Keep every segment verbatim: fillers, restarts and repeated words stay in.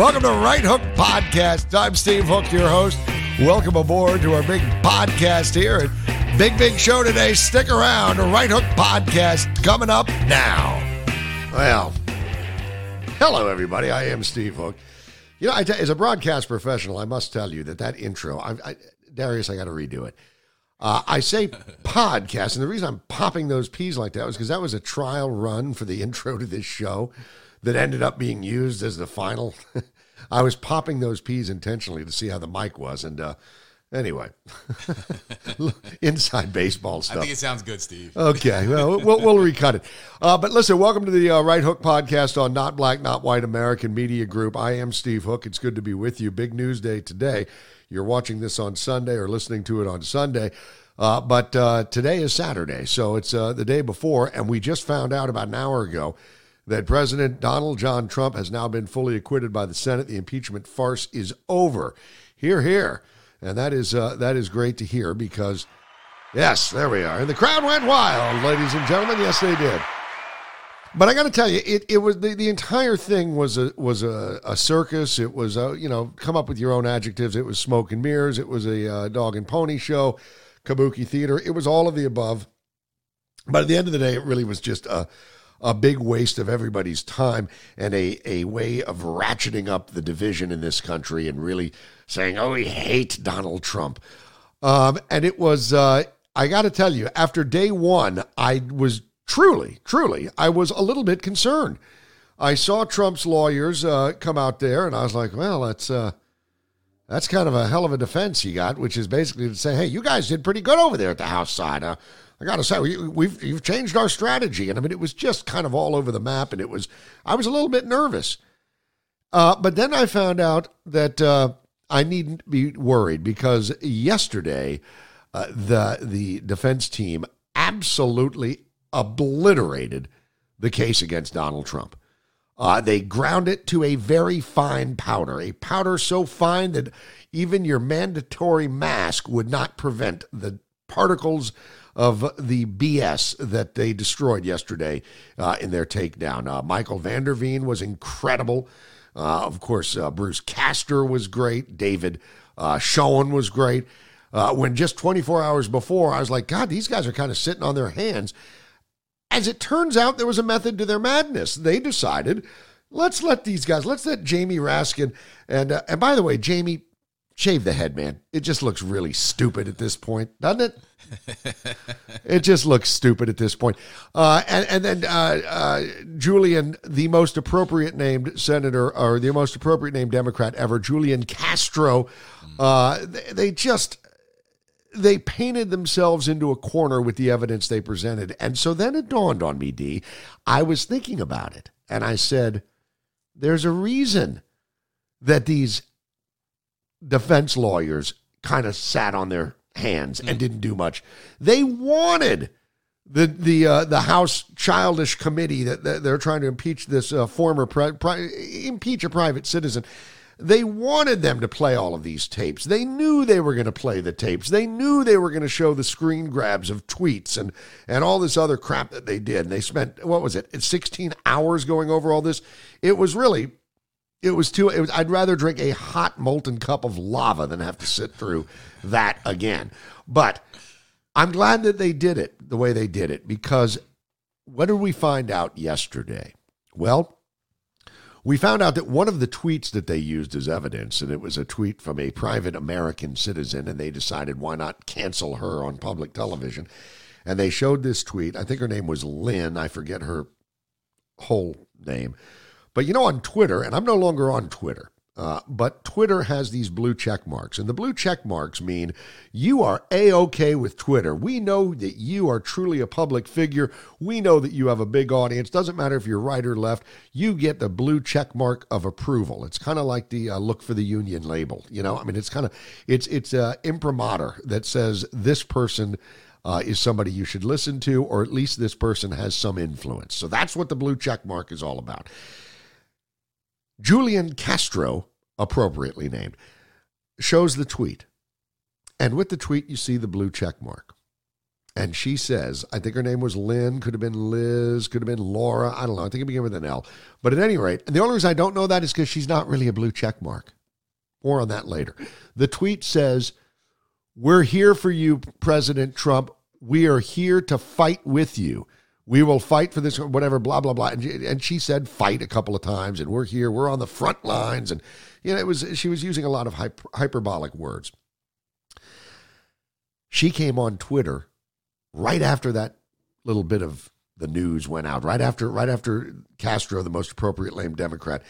Welcome to Right Hook Podcast. I'm Steve Hook, your host. Welcome aboard to our big podcast here. And big, big show today. Stick around. The Right Hook Podcast coming up now. Well, hello, everybody. I am Steve Hook. You know, I t- as a broadcast professional, I must tell you that that intro, I, I, Darius, I got to redo it. Uh, I say podcast, and the reason I'm popping those P's like that was because that was a trial run for the intro to this show that ended up being used as the final. I was popping those P's intentionally to see how the mic was, and uh, anyway, inside baseball stuff. I think it sounds good, Steve. Okay, well, we'll, we'll recut it. Uh, but listen, welcome to the uh, Right Hook Podcast on Not Black, Not White American Media Group. I am Steve Hook. It's good to be with you. Big news day today. You're watching this on Sunday or listening to it on Sunday, uh, but uh, today is Saturday, so it's uh, the day before, and we just found out about an hour ago that President Donald John Trump has now been fully acquitted by the Senate. The impeachment farce is over. Hear, hear. And that is uh, that is great to hear because, yes, there we are. And the crowd went wild, ladies and gentlemen. Yes, they did. But I got to tell you, it, it was the, the entire thing was a was a, a circus. It was a, you know, come up with your own adjectives. It was smoke and mirrors. It was a uh, dog and pony show, kabuki theater. It was all of the above. But at the end of the day, it really was just a a big waste of everybody's time and a a way of ratcheting up the division in this country and really saying, "Oh, we hate Donald Trump." Um, and it was uh, I got to tell you, after day one, I was. Truly, truly, I was a little bit concerned. I saw Trump's lawyers uh, come out there, and I was like, well, that's uh, that's kind of a hell of a defense he got, which is basically to say, hey, you guys did pretty good over there at the House side. Uh, I got to say, we, we've you've changed our strategy. And, I mean, it was just kind of all over the map, and it was I was a little bit nervous. Uh, but then I found out that uh, I needn't be worried because yesterday uh, the the defense team absolutely obliterated the case against Donald Trump. Uh, they ground it to a very fine powder, a powder so fine that even your mandatory mask would not prevent the particles of the B S that they destroyed yesterday uh, in their takedown. Uh, Michael Vanderveen was incredible. Uh, of course, uh, Bruce Castor was great. David uh, Schoen was great. Uh, when just twenty-four hours before, I was like, God, these guys are kind of sitting on their hands. As it turns out, there was a method to their madness. They decided, let's let these guys, let's let Jamie Raskin, and uh, and by the way, Jamie, shave the head, man. It just looks really stupid at this point, doesn't it? It just looks stupid at this point. Uh, and, and then uh, uh, Julian, the most appropriate named senator, or the most appropriate named Democrat ever, Julián Castro, uh, they, they just... they painted themselves into a corner with the evidence they presented. And so then it dawned on me, D, I was thinking about it. And I said, there's a reason that these defense lawyers kind of sat on their hands and didn't do much. They wanted the the uh, the House Childish Committee that, that they're trying to impeach this uh, former, pri- pri- impeach a private citizen. They wanted them to play all of these tapes. They knew they were going to play the tapes. They knew they were going to show the screen grabs of tweets and, and all this other crap that they did. And they spent, what was it, sixteen hours going over all this? It was really, it was too, it was, I'd rather drink a hot molten cup of lava than have to sit through that again. But I'm glad that they did it the way they did it because what did we find out yesterday? Well, we found out that one of the tweets that they used as evidence, and it was a tweet from a private American citizen, and they decided why not cancel her on public television. And they showed this tweet. I think her name was Lynn. I forget her whole name. But, you know, on Twitter, and I'm no longer on Twitter, uh, but Twitter has these blue check marks. And the blue check marks mean you are A-okay with Twitter. We know that you are truly a public figure. We know that you have a big audience. Doesn't matter if you're right or left. You get the blue check mark of approval. It's kind of like the uh, look for the union label. You know, I mean, it's kind of, it's it's an imprimatur that says this person uh, is somebody you should listen to, or at least this person has some influence. So that's what the blue check mark is all about. Julián Castro, appropriately named, shows the tweet. And with the tweet, you see the blue check mark. And she says, I think her name was Lynn, could have been Liz, could have been Laura. I don't know. I think it began with an L. But at any rate, and the only reason I don't know that is because she's not really a blue check mark. More on that later. The tweet says, we're here for you, President Trump. We are here to fight with you. We will fight for this, whatever, blah, blah, blah. And she said fight a couple of times, and we're here. We're on the front lines. And, you know, it was she was using a lot of hyper, hyperbolic words. She came on Twitter right after that little bit of the news went out, right after right after Castro, the most appropriate lame Democrat,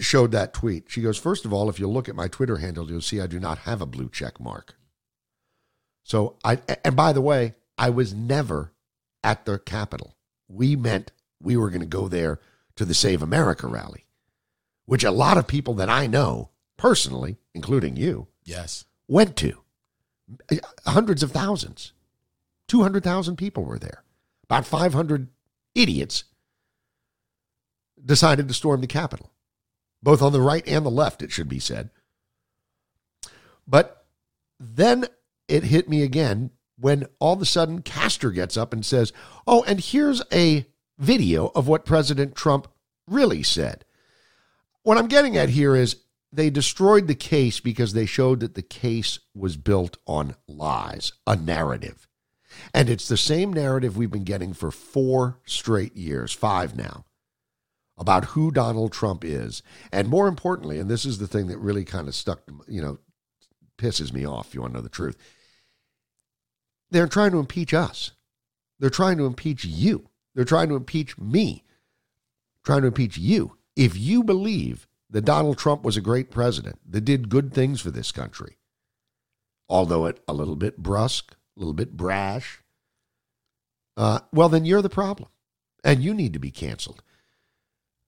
showed that tweet. She goes, first of all, if you look at my Twitter handle, you'll see I do not have a blue check mark. So I, and by the way, I was never at the Capitol. We meant we were going to go there to the Save America rally, which a lot of people that I know personally, including you, yes, went to. Hundreds of thousands. two hundred thousand people were there. About five hundred idiots decided to storm the Capitol, both on the right and the left, it should be said. But then it hit me again when all of a sudden Castor gets up and says, oh, and here's a video of what President Trump really said. What I'm getting at here is they destroyed the case because they showed that the case was built on lies, a narrative. And it's the same narrative we've been getting for four straight years, five now, about who Donald Trump is. And more importantly, and this is the thing that really kind of stuck, you know, pisses me off, if you want to know the truth, they're trying to impeach us. They're trying to impeach you. They're trying to impeach me, trying to impeach you. If you believe that Donald Trump was a great president that did good things for this country, although it a little bit brusque, a little bit brash, uh, well, then you're the problem, and you need to be canceled.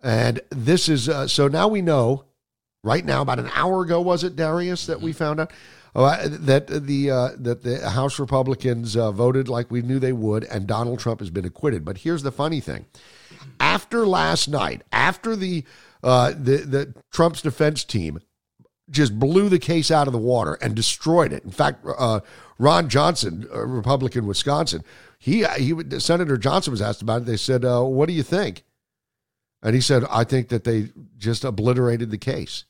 And this is, uh, so now we know, right now, about an hour ago, was it, Darius, that we found out uh, that the uh, that the House Republicans uh, voted like we knew they would, and Donald Trump has been acquitted. But here's the funny thing. After last night, after the uh, the, the Trump's defense team just blew the case out of the water and destroyed it. In fact, uh, Ron Johnson, a Republican, Wisconsin, he he Senator Johnson was asked about it. They said, uh, what do you think? And he said, I think that they just obliterated the case.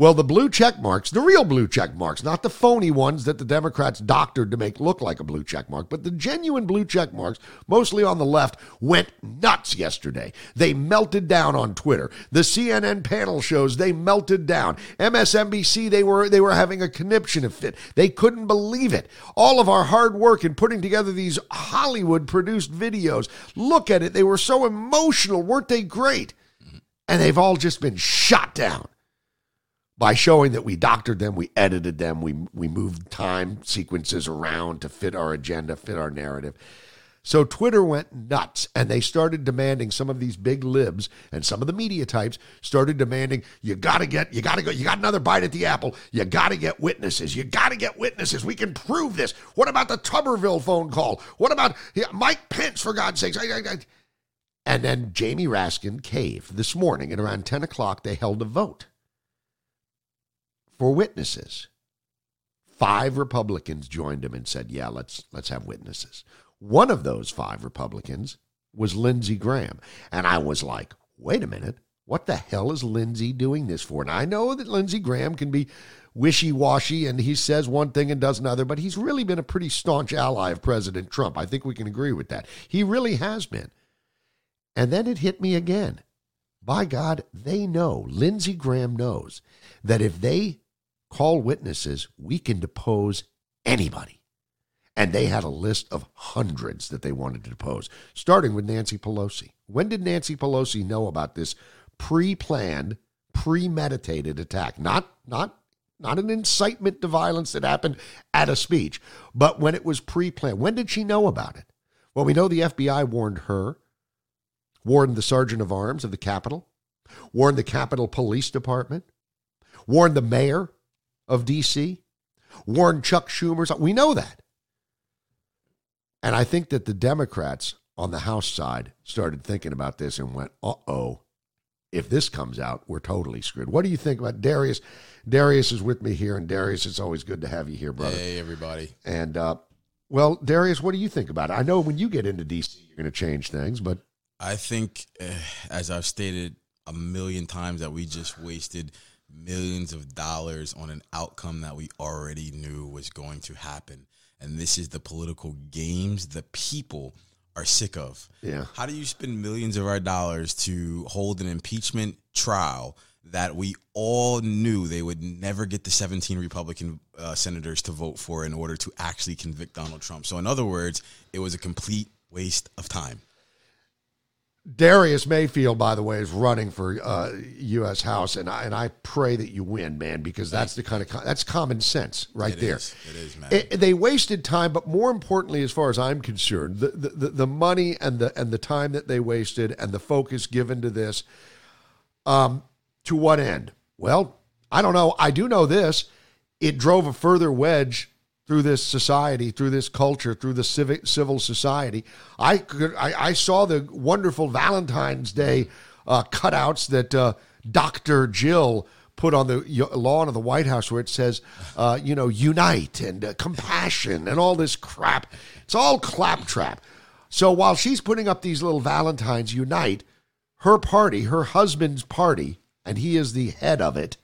Well, the blue check marks, the real blue check marks, not the phony ones that the Democrats doctored to make look like a blue check mark, but the genuine blue check marks, mostly on the left, went nuts yesterday. They melted down on Twitter. The C N N panel shows, they melted down. M S N B C, they were they were having a conniption fit. They couldn't believe it. All of our hard work in putting together these Hollywood-produced videos. Look at it. They were so emotional. Weren't they great? And they've all just been shot down by showing that we doctored them, we edited them, we we moved time sequences around to fit our agenda, fit our narrative. So Twitter went nuts, and they started demanding, some of these big libs and some of the media types started demanding, you got to get, you got to go, you got another bite at the apple, you got to get witnesses, you got to get witnesses, we can prove this. What about the Tuberville phone call? What about Mike Pence, for God's sakes? I, I, I. And then Jamie Raskin caved this morning, and around ten o'clock, they held a vote for witnesses. Five Republicans joined him and said, yeah, let's let's have witnesses. One of those five Republicans was Lindsey Graham. And I was like, wait a minute, what the hell is Lindsey doing this for? And I know that Lindsey Graham can be wishy-washy, and he says one thing and does another, but he's really been a pretty staunch ally of President Trump. I think we can agree with that. He really has been. And then it hit me again. By God, they know, Lindsey Graham knows, that if they call witnesses, we can depose anybody. And they had a list of hundreds that they wanted to depose, starting with Nancy Pelosi. When did Nancy Pelosi know about this pre-planned, premeditated attack? Not, not, not an incitement to violence that happened at a speech, but when it was pre-planned. When did she know about it? Well, we know the F B I warned her, warned the Sergeant of Arms of the Capitol, warned the Capitol Police Department, warned the mayor of D C, warned Chuck Schumer. We know that. And I think that the Democrats on the House side started thinking about this and went, uh-oh, if this comes out, we're totally screwed. What do you think about Darius? Darius is with me here, and Darius, it's always good to have you here, brother. Hey, everybody. And uh, Well, Darius, what do you think about it? I know when you get into D C, you're going to change things, but I think, as I've stated a million times, that we just wasted millions of dollars on an outcome that we already knew was going to happen. And this is the political games the people are sick of. Yeah. How do you spend millions of our dollars to hold an impeachment trial that we all knew they would never get the seventeen Republican uh, senators to vote for in order to actually convict Donald Trump? So in other words, it was a complete waste of time. Darius Mayfield, by the way, is running for uh, U S House, and I and I pray that you win, man, because that's the kind of com- that's common sense right it there. Is. It is, man. It, they wasted time, but more importantly, as far as I'm concerned, the, the the money and the and the time that they wasted and the focus given to this. Um, to what end? Well, I don't know. I do know this: it drove a further wedge through this society, through this culture, through the civic, civil society. I could, I, I saw the wonderful Valentine's Day uh, cutouts that uh, Doctor Jill put on the lawn of the White House where it says, uh, you know, unite and uh, compassion and all this crap. It's all claptrap. So while she's putting up these little Valentines unite, her party, her husband's party, and he is the head of it,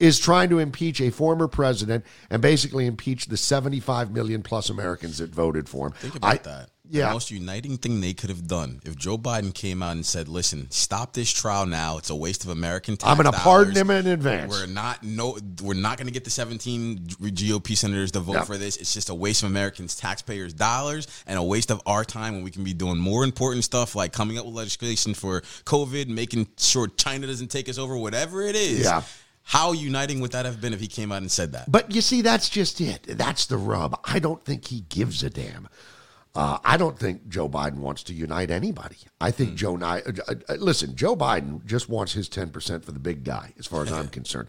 is trying to impeach a former president and basically impeach the seventy-five million plus Americans that voted for him. Think about I, that. Yeah. The most uniting thing they could have done. If Joe Biden came out and said, listen, stop this trial now. It's a waste of American tax I'm going to pardon him in advance. We're not no, we're not going to get the seventeen G O P senators to vote yep. for this. It's just a waste of Americans' taxpayers' dollars and a waste of our time when we can be doing more important stuff like coming up with legislation for COVID, making sure China doesn't take us over, whatever it is. Yeah. How uniting would that have been if he came out and said that? But you see, that's just it. That's the rub. I don't think he gives a damn. Uh, I don't think Joe Biden wants to unite anybody. I think mm. Joe, uh, uh, listen, Joe Biden just wants his ten percent for the big guy, as far as I'm concerned.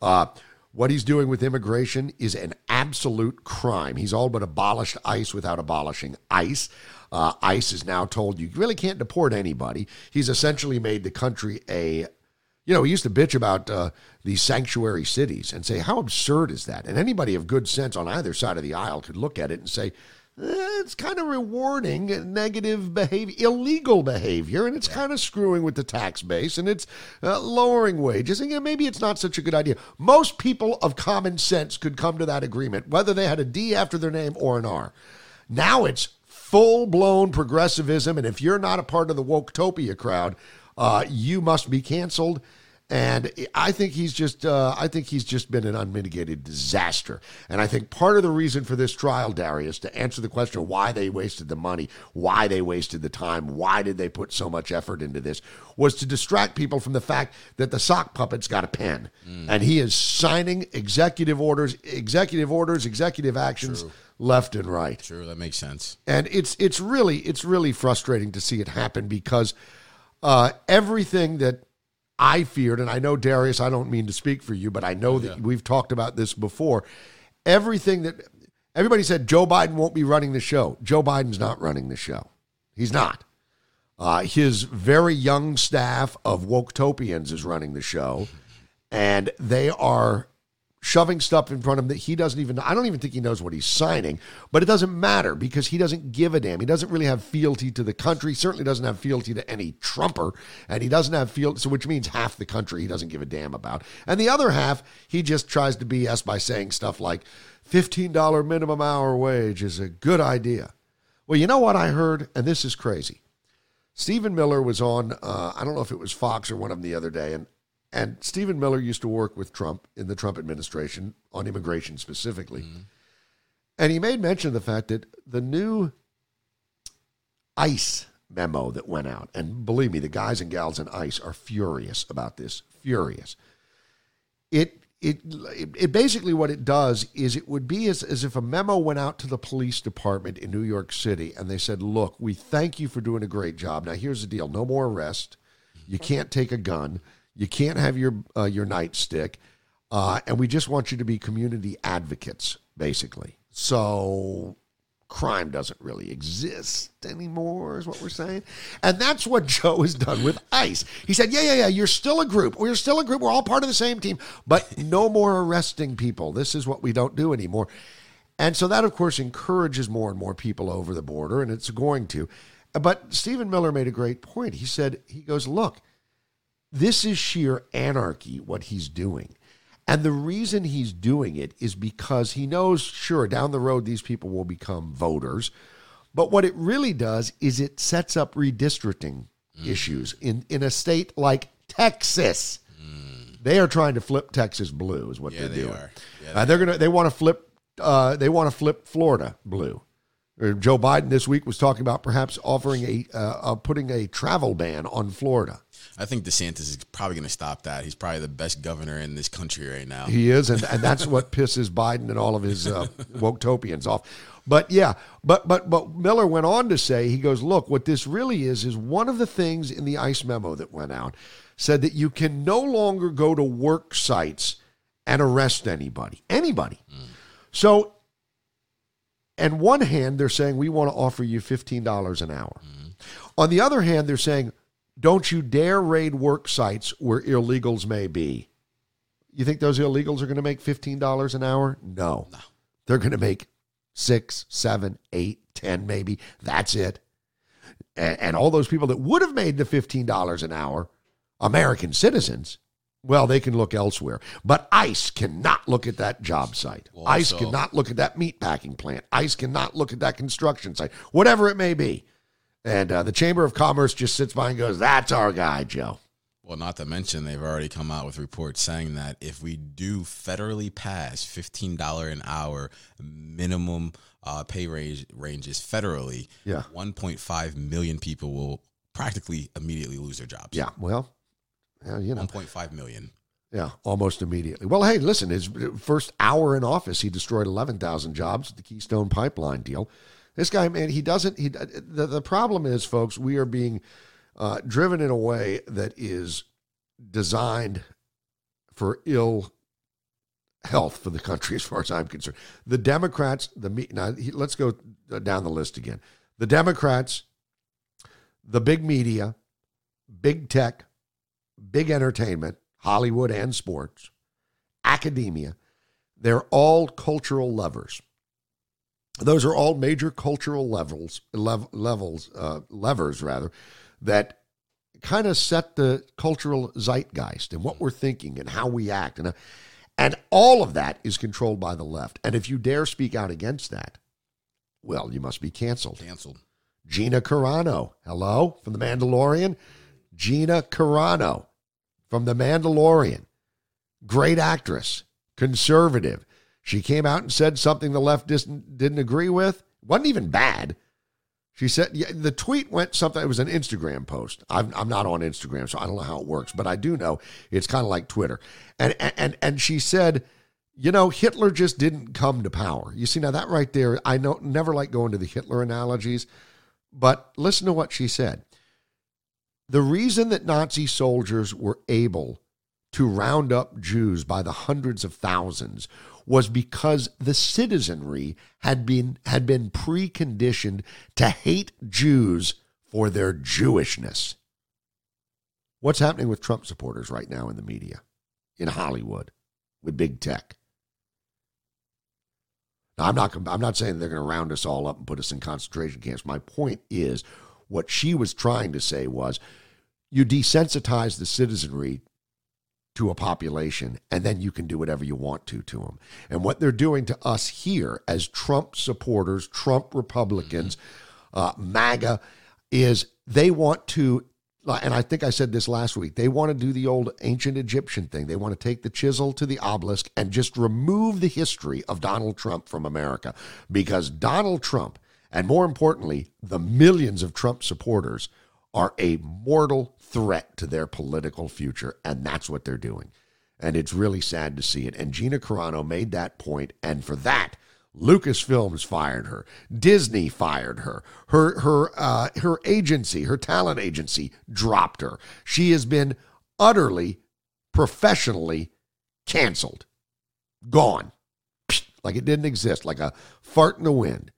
Uh, what he's doing with immigration is an absolute crime. He's all but abolished ICE without abolishing ICE. Uh, ICE is now told you really can't deport anybody. He's essentially made the country a... You know, we used to bitch about uh, these sanctuary cities and say, how absurd is that? And anybody of good sense on either side of the aisle could look at it and say, eh, it's kind of rewarding negative behavior, illegal behavior, and it's kind of screwing with the tax base, and it's uh, lowering wages, and yeah, maybe it's not such a good idea. Most people of common sense could come to that agreement, whether they had a D after their name or an R. Now it's full-blown progressivism, and if you're not a part of the Woketopia crowd, Uh, you must be canceled, and I think he's just—I uh, think he's just been an unmitigated disaster. And I think part of the reason for this trial, Darius, to answer the question why they wasted the money, why they wasted the time, why did they put so much effort into this, was to distract people from the fact that the sock puppet's got a pen, mm. and he is signing executive orders, executive orders, executive actions. True. Left and right. True, that makes sense. And it's—it's it's really, it's really frustrating to see it happen because. Uh, everything that I feared, and I know, Darius, I don't mean to speak for you, but I know that yeah. we've talked about this before. Everything that everybody said, Joe Biden won't be running the show. Joe Biden's not running the show. He's not. Uh, his very young staff of Woketopians is running the show, and they are shoving stuff in front of him that he doesn't even, I don't even think he knows what he's signing, but it doesn't matter because he doesn't give a damn. He doesn't really have fealty to the country, certainly doesn't have fealty to any Trumper, and he doesn't have fealty, so which means half the country he doesn't give a damn about. And the other half, he just tries to B S by saying stuff like, fifteen dollars minimum hour wage is a good idea. Well, you know what I heard? And this is crazy. Stephen Miller was on, uh, I don't know if it was Fox or one of them the other day, and And Stephen Miller used to work with Trump in the Trump administration on immigration specifically. Mm-hmm. And he made mention of the fact that the new ICE memo that went out, and believe me, the guys and gals in ICE are furious about this, furious. It it it, it basically what it does is it would be as, as if a memo went out to the police department in New York City and they said, look, we thank you for doing a great job. Now, here's the deal. No more arrest. You can't take a gun. You can't have your uh, your nightstick, uh, and we just want you to be community advocates, basically. So crime doesn't really exist anymore is what we're saying. And that's what Joe has done with ICE. He said, yeah, yeah, yeah, you're still a group. We're still a group. We're all part of the same team, but no more arresting people. This is what we don't do anymore. And so that, of course, encourages more and more people over the border, and it's going to. But Stephen Miller made a great point. He said, he goes, look, this is sheer anarchy, what he's doing. And the reason he's doing it is because he knows, sure, down the road, these people will become voters. But what it really does is it sets up redistricting mm. issues in, in a state like Texas. Mm. They are trying to flip Texas blue is what yeah, they're they doing. Are. Yeah, they uh, they're gonna, they want to flip Uh, they want to flip Florida blue. Joe Biden this week was talking about perhaps offering a uh, uh, putting a travel ban on Florida. I think DeSantis is probably going to stop that. He's probably the best governor in this country right now. He is, and, and that's what pisses Biden and all of his uh, woke-topians off. But yeah, but but but Miller went on to say, he goes, look, what this really is is one of the things in the ICE memo that went out said that you can no longer go to work sites and arrest anybody, anybody. Mm. So, on one hand, they're saying, we want to offer you fifteen dollars an hour. Mm-hmm. On the other hand, they're saying, don't you dare raid work sites where illegals may be. You think those illegals are going to make fifteen dollars an hour? No. no. They're going to make six, seven, eight, ten maybe. That's it. And, and all those people that would have made the fifteen dollars an hour, American citizens, well, they can look elsewhere, but ICE cannot look at that job site. Well, ICE so. cannot look at that meatpacking plant. ICE cannot look at that construction site, whatever it may be. And uh, the Chamber of Commerce just sits by and goes, that's our guy, Joe. Well, not to mention they've already come out with reports saying that if we do federally pass fifteen dollars an hour minimum uh, pay range, ranges federally, yeah. one point five million people will practically immediately lose their jobs. Yeah, well. Uh, you know. one point five million. Yeah, almost immediately. Well, hey, listen, his first hour in office, he destroyed eleven thousand jobs at the Keystone Pipeline deal. This guy, man, he doesn't, he, the, the problem is, folks, we are being uh, driven in a way that is designed for ill health for the country, as far as I'm concerned. The Democrats, the, now, let's go down the list again. The Democrats, the big media, big tech, big entertainment, Hollywood and sports, academia, they're all cultural levers. Those are all major cultural levels, lev- levels, uh, levers rather, that kind of set the cultural zeitgeist and what we're thinking and how we act. And, uh, and all of that is controlled by the left. And if you dare speak out against that, well, you must be canceled. Canceled. Gina Carano, hello, from The Mandalorian. Gina Carano from The Mandalorian, great actress, conservative. She came out and said something the left didn't, didn't agree with. Wasn't even bad. She said, yeah, the tweet went something, it was an Instagram post. I'm, I'm not on Instagram, so I don't know how it works, but I do know it's kind of like Twitter. And, and, and she said, you know, Hitler just didn't come to power. You see, now that right there, I know, never like going to the Hitler analogies, but listen to what she said. The reason that Nazi soldiers were able to round up Jews by the hundreds of thousands was because the citizenry had been had been preconditioned to hate Jews for their Jewishness. What's happening with Trump supporters right now in the media, in Hollywood, with big tech? Now, I'm not I'm not saying they're going to round us all up and put us in concentration camps. My point is, what she was trying to say was you desensitize the citizenry to a population, and then you can do whatever you want to to them. And what they're doing to us here as Trump supporters, Trump Republicans, uh, MAGA, is they want to, and I think I said this last week, they want to do the old ancient Egyptian thing. They want to take the chisel to the obelisk and just remove the history of Donald Trump from America, because Donald Trump, and more importantly, the millions of Trump supporters, are a mortal threat to their political future, and that's what they're doing. And it's really sad to see it. And Gina Carano made that point, and for that, Lucasfilms fired her. Disney fired her. Her her uh, her agency, her talent agency, dropped her. She has been utterly, professionally canceled. Gone. Like it didn't exist, like a fart in the wind.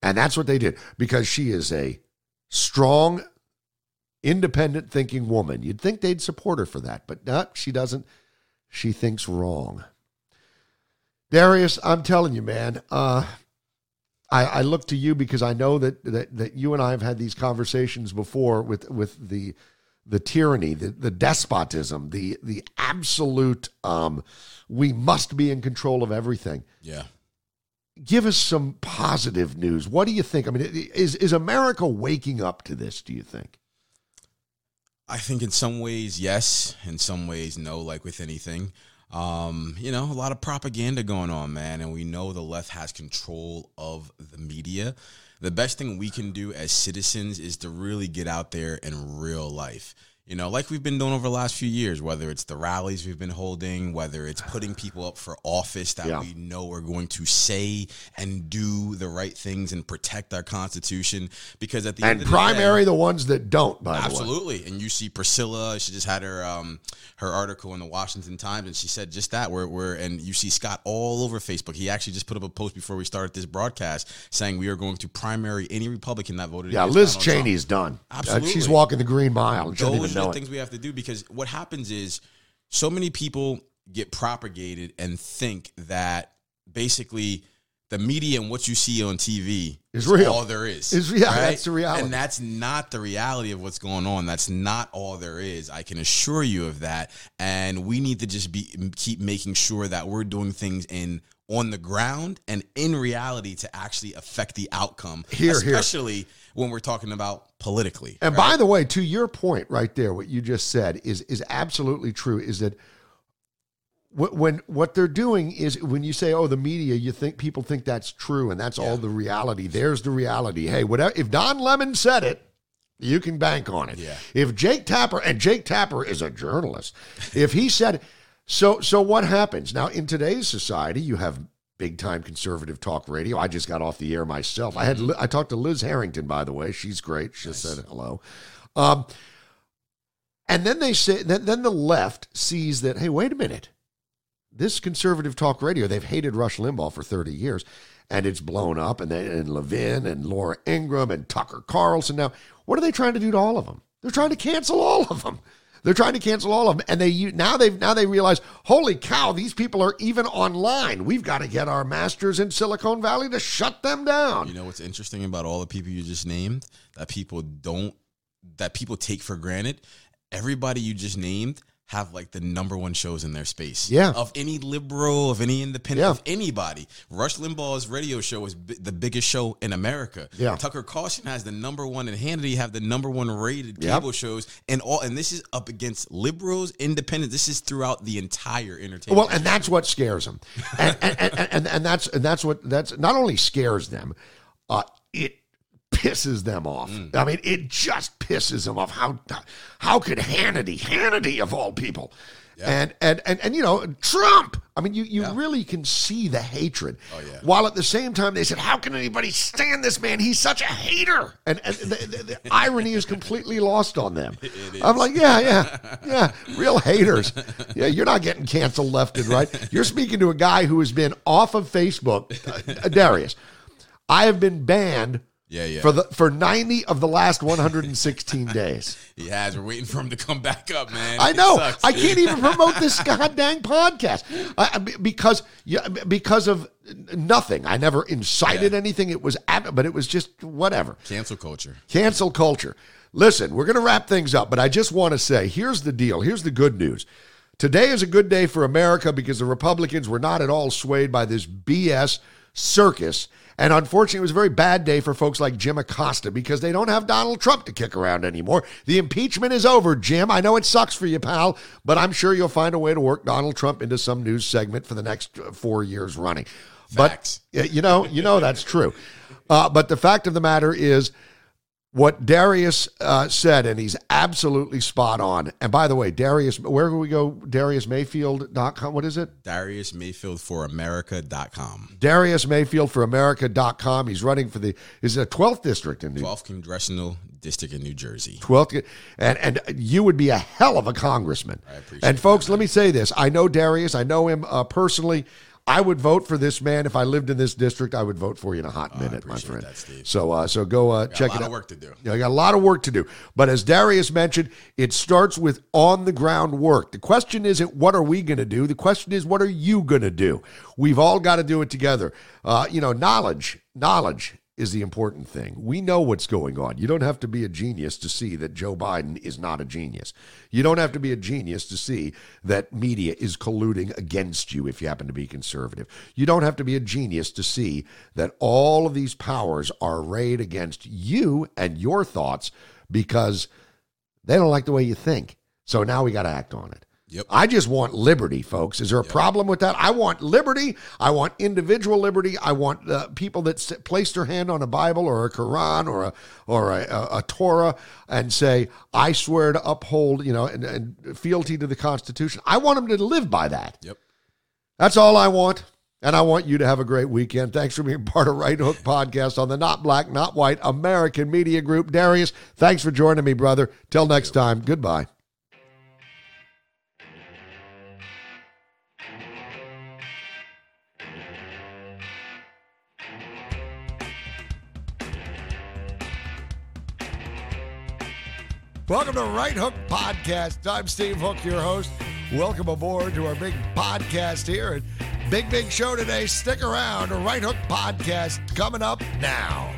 And that's what they did, because she is a strong, independent-thinking woman. You'd think they'd support her for that, but no, she doesn't. She thinks wrong. Darius, I'm telling you, man, uh, I, I look to you because I know that, that that you and I have had these conversations before with with the the tyranny, the, the despotism, the the absolute um, we must be in control of everything. Yeah. Give us some positive news. What do you think? I mean, is is America waking up to this, do you think? I think in some ways, yes. In some ways, no, like with anything. Um, you know, a lot of propaganda going on, man. And we know the left has control of the media. The best thing we can do as citizens is to really get out there in real life. You know, like we've been doing over the last few years, whether it's the rallies we've been holding, whether it's putting people up for office that yeah. we know are going to say and do the right things and protect our Constitution. Because at the and end of the primary day, the ones that don't, by absolutely. the way. Absolutely. And you see Priscilla, she just had her um, her article in the Washington Times, and she said just that. We're, we're, and you see Scott all over Facebook. He actually just put up a post before we started this broadcast saying we are going to primary any Republican that voted yeah, against Liz Donald Cheney's Trump. done. Absolutely. Uh, she's walking the green mile. Those the things we have to do, because what happens is so many people get propagated and think that basically the media and what you see on T V is, is real. All there is. Is yeah, right? That's the reality. And that's not the reality of what's going on. That's not all there is. I can assure you of that. And we need to just be keep making sure that we're doing things in on the ground and in reality to actually affect the outcome, here, especially here. when we're talking about politically. And right? by the way, to your point right there, what you just said is is absolutely true, is that what, when what they're doing is when you say, oh, the media, you think people think that's true and that's yeah. all the reality. There's the reality. Hey, whatever, if Don Lemon said it, you can bank on it. Yeah. If Jake Tapper, and Jake Tapper is a journalist, if he said it, So so what happens? Now, in today's society, you have big-time conservative talk radio. I just got off the air myself. I had I talked to Liz Harrington, by the way. She's great. She nice. said hello. Um, and then they say then, then the left sees that, hey, wait a minute. This conservative talk radio, they've hated Rush Limbaugh for thirty years, and it's blown up, and, they, and Levin and Laura Ingraham and Tucker Carlson. Now, what are they trying to do to all of them? They're trying to cancel all of them. They're trying to cancel all of them, and they now they now they realize, holy cow, these people are even online. We've got to get our masters in Silicon Valley to shut them down. You know what's interesting about all the people you just named that people don't that people take for granted? Everybody you just named have like the number one shows in their space. Yeah. Of any liberal, of any independent, yeah. of anybody. Rush Limbaugh's radio show is b- the biggest show in America. Yeah. Tucker Carlson has the number one, and Hannity have the number one rated cable yep. shows. And all, and this is up against liberals, independents. This is throughout the entire entertainment. Well, and that's what scares them. And and, and, and and that's and that's what that's not only scares them, uh, it pisses them off. Mm. I mean, it just pisses them off. How how could Hannity, Hannity of all people, yeah. and, and and and you know, Trump. I mean, you, you yeah. really can see the hatred. Oh, yeah. While at the same time, they said, how can anybody stand this man? He's such a hater. And, and the, the, the irony is completely lost on them. It, it I'm like, yeah, yeah, yeah, real haters. Yeah, you're not getting canceled left and right. You're speaking to a guy who has been off of Facebook, uh, Darius. I have been banned Yeah, yeah. For the for ninety of the last one hundred sixteen days. He has. We're waiting for him to come back up, man. I know. Sucks, I can't even promote this goddamn podcast I, because because of nothing. I never incited yeah. anything. It was but it was just whatever. Cancel culture. Cancel culture. Listen, we're going to wrap things up, but I just want to say, here's the deal. Here's the good news. Today is a good day for America because the Republicans were not at all swayed by this B S circus. And unfortunately, it was a very bad day for folks like Jim Acosta because they don't have Donald Trump to kick around anymore. The impeachment is over, Jim. I know it sucks for you, pal, but I'm sure you'll find a way to work Donald Trump into some news segment for the next four years running. Facts. But, you know, you know that's true. Uh, but the fact of the matter is what Darius uh, said, and he's absolutely spot on. And by the way, Darius, where can we go? Darius Mayfield dot com. What is it? Darius Mayfield for America dot com. Darius Mayfield for America dot com. He's running for the is it a twelfth district in New Jersey? twelfth congressional district in New Jersey. twelfth and and you would be a hell of a congressman. I appreciate it. And folks, that, let me say this. I know Darius. I know him uh, personally. I would vote for this man. If I lived in this district, I would vote for you in a hot oh, minute, my friend. That, so uh, so go uh, check it out. Got a lot of work to do. Yeah, I got a lot of work to do. But as Darius mentioned, it starts with on-the-ground work. The question isn't what are we going to do? The question is what are you going to do? We've all got to do it together. Uh, you know, knowledge, knowledge. is the important thing. We know what's going on. You don't have to be a genius to see that Joe Biden is not a genius. You don't have to be a genius to see that media is colluding against you if you happen to be conservative. You don't have to be a genius to see that all of these powers are arrayed against you and your thoughts because they don't like the way you think. So now we got to act on it. Yep. I just want liberty, folks. Is there a yep. problem with that? I want liberty. I want individual liberty. I want uh, people that sit, place their hand on a Bible or a Quran or a or a, a, a Torah and say, "I swear to uphold," you know, and, and fealty to the Constitution. I want them to live by that. Yep. That's all I want. And I want you to have a great weekend. Thanks for being part of Right Hook Podcast on the Not Black, Not White American Media Group. Darius, thanks for joining me, brother. Till next time. Goodbye. Welcome to Right Hook Podcast. I'm Steve Hook, your host. Welcome aboard to our big podcast here. And big, big show today. Stick around. Right Hook Podcast coming up now.